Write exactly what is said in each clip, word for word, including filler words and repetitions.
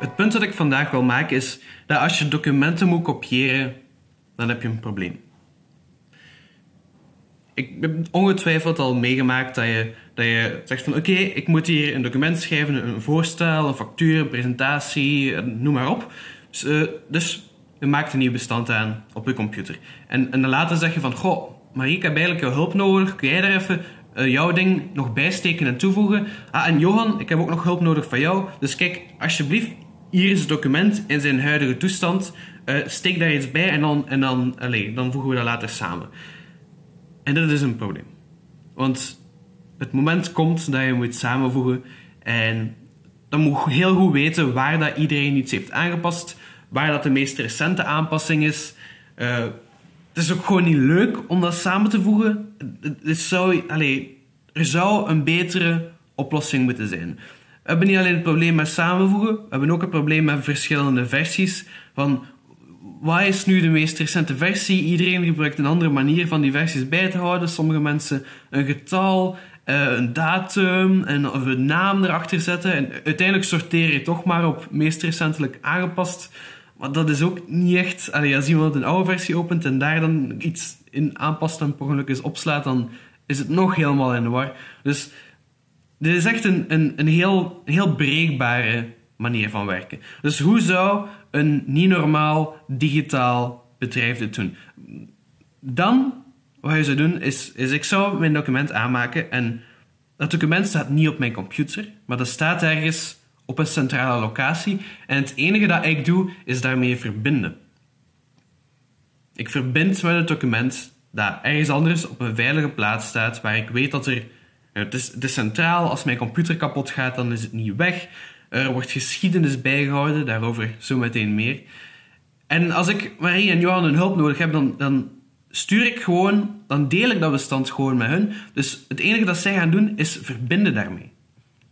Het punt dat ik vandaag wil maken is dat als je documenten moet kopiëren, dan heb je een probleem. Ik heb ongetwijfeld al meegemaakt dat je, dat je zegt van oké, okay, ik moet hier een document schrijven, een voorstel, een factuur, een presentatie, noem maar op. Dus, uh, dus je maakt een nieuw bestand aan op je computer. En, en dan later zeg je van goh, maar ik heb eigenlijk jouw hulp nodig, kun jij daar even uh, jouw ding nog bijsteken en toevoegen? Ah, en Johan, ik heb ook nog hulp nodig van jou, dus kijk, alsjeblieft, hier is het document in zijn huidige toestand, uh, steek daar iets bij en dan, en dan, allez, dan voegen we dat later samen. En dat is een probleem. Want het moment komt dat je moet samenvoegen en dan moet je heel goed weten waar dat iedereen iets heeft aangepast, waar dat de meest recente aanpassing is. Uh, het is ook gewoon niet leuk om dat samen te voegen. Het, het zou, allez, er zou een betere oplossing moeten zijn. We hebben niet alleen het probleem met samenvoegen, we hebben ook het probleem met verschillende versies van... Wat is nu de meest recente versie? Iedereen gebruikt een andere manier van die versies bij te houden. Sommige mensen een getal, een datum, een naam erachter zetten. En uiteindelijk sorteer je toch maar op meest recentelijk aangepast. Maar dat is ook niet echt... Allee, als iemand een oude versie opent en daar dan iets in aanpast en per ongeluk eens opslaat, dan is het nog helemaal in de war. Dus dit is echt een, een, een heel, heel breekbare manier van werken. Dus hoe zou een niet normaal digitaal bedrijf dit doen? Dan, wat je zou doen, is, is ik zou mijn document aanmaken en dat document staat niet op mijn computer, maar dat staat ergens op een centrale locatie en het enige dat ik doe, is daarmee verbinden. Ik verbind met het document dat ergens anders op een veilige plaats staat, waar ik weet dat er... Het is, het is centraal, als mijn computer kapot gaat, dan is het niet weg. Er wordt geschiedenis bijgehouden, daarover zo meteen meer. En als ik Marie en Johan hun hulp nodig heb, dan, dan stuur ik gewoon, dan deel ik dat bestand gewoon met hun. Dus het enige dat zij gaan doen, is verbinden daarmee.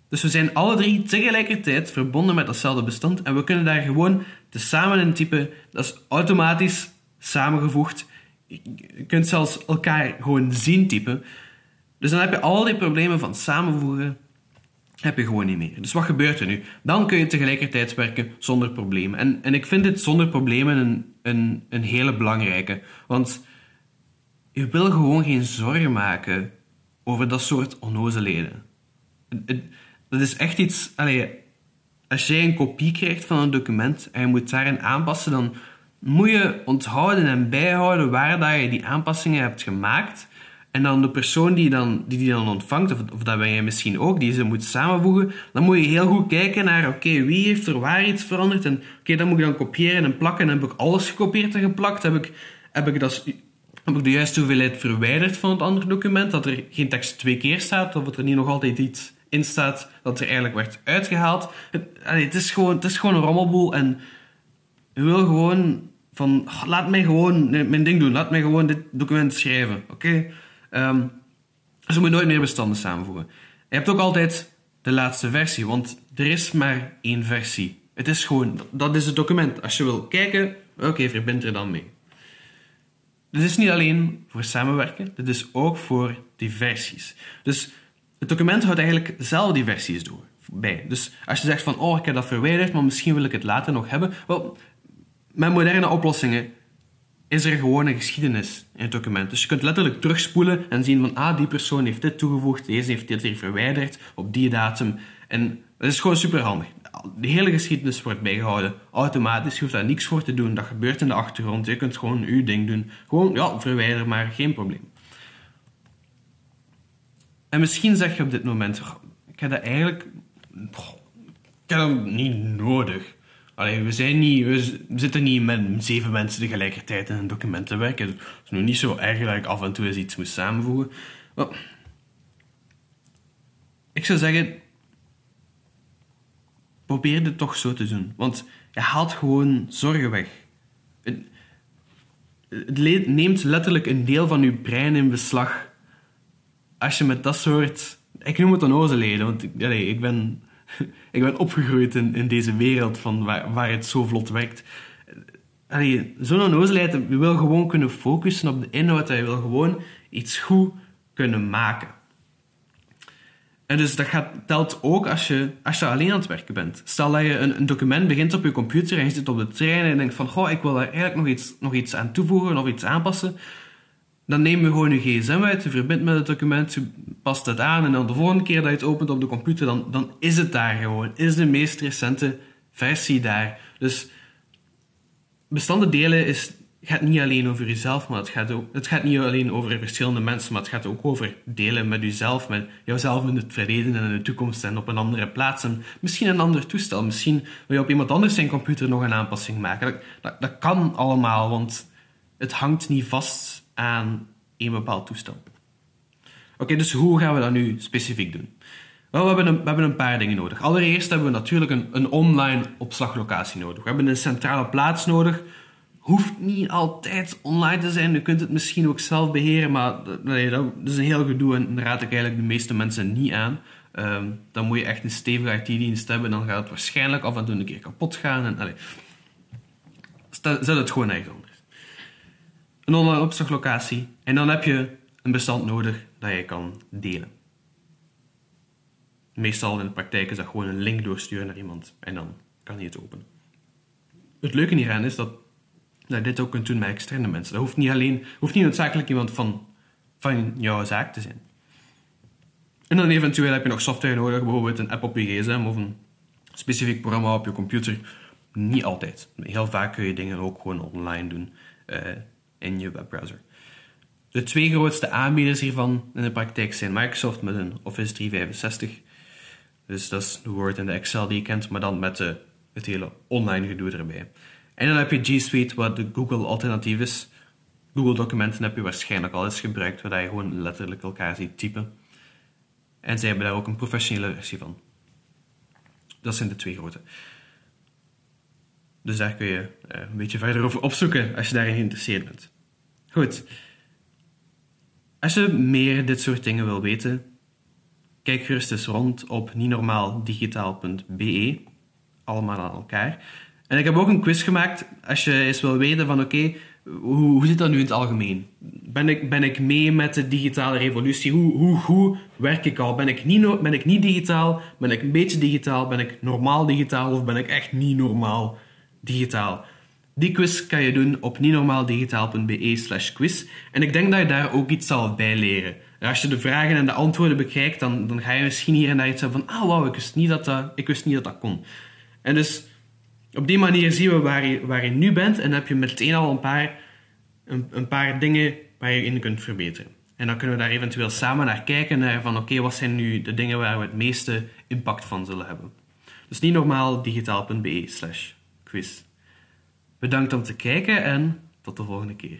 Dus we zijn alle drie tegelijkertijd verbonden met datzelfde bestand en we kunnen daar gewoon tezamen in typen. Dat is automatisch samengevoegd. Je kunt zelfs elkaar gewoon zien typen. Dus dan heb je al die problemen van samenvoegen, heb je gewoon niet meer. Dus wat gebeurt er nu? Dan kun je tegelijkertijd werken zonder problemen. En, en ik vind dit zonder problemen een, een, een hele belangrijke. Want je wil gewoon geen zorgen maken over dat soort onnozelheden. Dat is echt iets... Allez, als jij een kopie krijgt van een document en je moet daarin aanpassen, dan moet je onthouden en bijhouden waar dat je die aanpassingen hebt gemaakt. En dan de persoon die, dan, die die dan ontvangt, of, of dat ben jij misschien ook, die ze moet samenvoegen, dan moet je heel goed kijken naar, oké, okay, wie heeft er waar iets veranderd? En oké, okay, dat moet ik dan kopiëren en plakken. En heb ik alles gekopieerd en geplakt? Heb ik, heb ik, dat, heb ik de juiste hoeveelheid verwijderd van het andere document? Dat er geen tekst twee keer staat, of dat er niet nog altijd iets in staat dat er eigenlijk werd uitgehaald. Het, allee, het, is, gewoon, het is gewoon een rommelboel en je wil gewoon van, oh, laat mij gewoon mijn ding doen, laat mij gewoon dit document schrijven, oké? Okay? Um, dus je moet nooit meer bestanden samenvoegen. Je hebt ook altijd de laatste versie, want er is maar één versie. Het is gewoon, dat is het document. Als je wil kijken, oké, okay, verbind er dan mee. Dit is niet alleen voor samenwerken, dit is ook voor die versies. Dus het document houdt eigenlijk zelf die versies door, bij. Dus als je zegt van, oh, ik heb dat verwijderd, maar misschien wil ik het later nog hebben. Wel, met moderne oplossingen is er gewoon een geschiedenis in het document. Dus je kunt letterlijk terugspoelen en zien van, ah, die persoon heeft dit toegevoegd, deze heeft dit hier verwijderd, op die datum. En dat is gewoon superhandig. De hele geschiedenis wordt bijgehouden, automatisch. Je hoeft daar niks voor te doen, dat gebeurt in de achtergrond. Je kunt gewoon je ding doen. Gewoon, ja, verwijder maar, geen probleem. En misschien zeg je op dit moment, oh, ik heb dat eigenlijk... Oh, ik heb dat niet nodig. Allee, we, zijn niet, we zitten niet met zeven mensen tegelijkertijd in een document te werken. Het is nu niet zo erg dat ik af en toe eens iets moest samenvoegen. Well, ik zou zeggen, probeer dit toch zo te doen. Want je haalt gewoon zorgen weg. Het, het le- neemt letterlijk een deel van je brein in beslag. Als je met dat soort... Ik noem het onnozelheden, want allee, ik ben... Ik ben opgegroeid in, in deze wereld van waar, waar het zo vlot werkt. Allee, zo'n onnozelheid, je wil gewoon kunnen focussen op de inhoud en je wil gewoon iets goed kunnen maken. En dus dat gaat, telt ook als je, als je alleen aan het werken bent. Stel dat je een, een document begint op je computer en je zit op de trein en je denkt van, goh, ik wil daar eigenlijk nog iets, nog iets aan toevoegen, nog iets aanpassen. Dan neem je gewoon je gsm uit, je verbindt met het document, je past het aan en dan de volgende keer dat je het opent op de computer, dan, dan is het daar gewoon. Is de meest recente versie daar. Dus bestanden delen is, gaat niet alleen over jezelf, maar het gaat, ook, het gaat niet alleen over verschillende mensen, maar het gaat ook over delen met jezelf, met jouzelf in het verleden en in de toekomst en op een andere plaats. En misschien een ander toestel, misschien wil je op iemand anders zijn computer nog een aanpassing maken. Dat, dat, dat kan allemaal, want het hangt niet vast aan één bepaald toestel. Oké, okay, dus hoe gaan we dat nu specifiek doen? Wel, we hebben, een, we hebben een paar dingen nodig. Allereerst hebben we natuurlijk een, een online opslaglocatie nodig. We hebben een centrale plaats nodig. Hoeft niet altijd online te zijn. Je kunt het misschien ook zelf beheren, maar nee, dat is een heel gedoe en daar raad ik eigenlijk de meeste mensen niet aan. Um, dan moet je echt een stevige I T-dienst hebben, dan gaat het waarschijnlijk af en toe een keer kapot gaan. En, allez. Zet het gewoon ergens anders. Een online opslaglocatie. En dan heb je een bestand nodig dat je kan delen. Meestal in de praktijk is dat gewoon een link doorsturen naar iemand en dan kan hij het openen. Het leuke hieraan is dat dat je dit ook kunt doen met externe mensen. Dat hoeft niet, alleen, hoeft niet noodzakelijk iemand van, van jouw zaak te zijn. En dan eventueel heb je nog software nodig, bijvoorbeeld een app op je gsm of een specifiek programma op je computer. Niet altijd. Heel vaak kun je dingen ook gewoon online doen uh, in je webbrowser. De twee grootste aanbieders hiervan in de praktijk zijn Microsoft met een Office driehonderdvijfenzestig. Dus dat is de Word en de Excel die je kent, maar dan met de, het hele online gedoe erbij. En dan heb je G Suite, wat de Google alternatief is. Google documenten heb je waarschijnlijk al eens gebruikt, waar je gewoon letterlijk elkaar ziet typen. En zij hebben daar ook een professionele versie van. Dat zijn de twee grote. Dus daar kun je een beetje verder over opzoeken, als je daarin geïnteresseerd bent. Goed. Als je meer dit soort dingen wil weten, kijk gerust eens rond op nie normaal digitaal punt b e. Allemaal aan elkaar. En ik heb ook een quiz gemaakt, als je eens wil weten van oké, okay, hoe, hoe zit dat nu in het algemeen? Ben ik, ben ik mee met de digitale revolutie? Hoe, hoe, hoe werk ik al? Ben ik, niet, ben ik niet digitaal? Ben ik een beetje digitaal? Ben ik normaal digitaal? Of ben ik echt niet normaal digitaal? Die quiz kan je doen op nie normaal digitaal punt b e slash quiz. En ik denk dat je daar ook iets zal bij leren. En als je de vragen en de antwoorden bekijkt, dan, dan ga je misschien hier en daar iets hebben van ah wauw, ik wist niet dat dat, ik wist niet dat, dat kon. En dus op die manier zien we waar je, waar je nu bent en dan heb je meteen al een paar, een, een paar dingen waar je in kunt verbeteren. En dan kunnen we daar eventueel samen naar kijken, naar van oké, okay, wat zijn nu de dingen waar we het meeste impact van zullen hebben. Dus nie normaal digitaal punt b e slash quiz. Bedankt om te kijken en tot de volgende keer.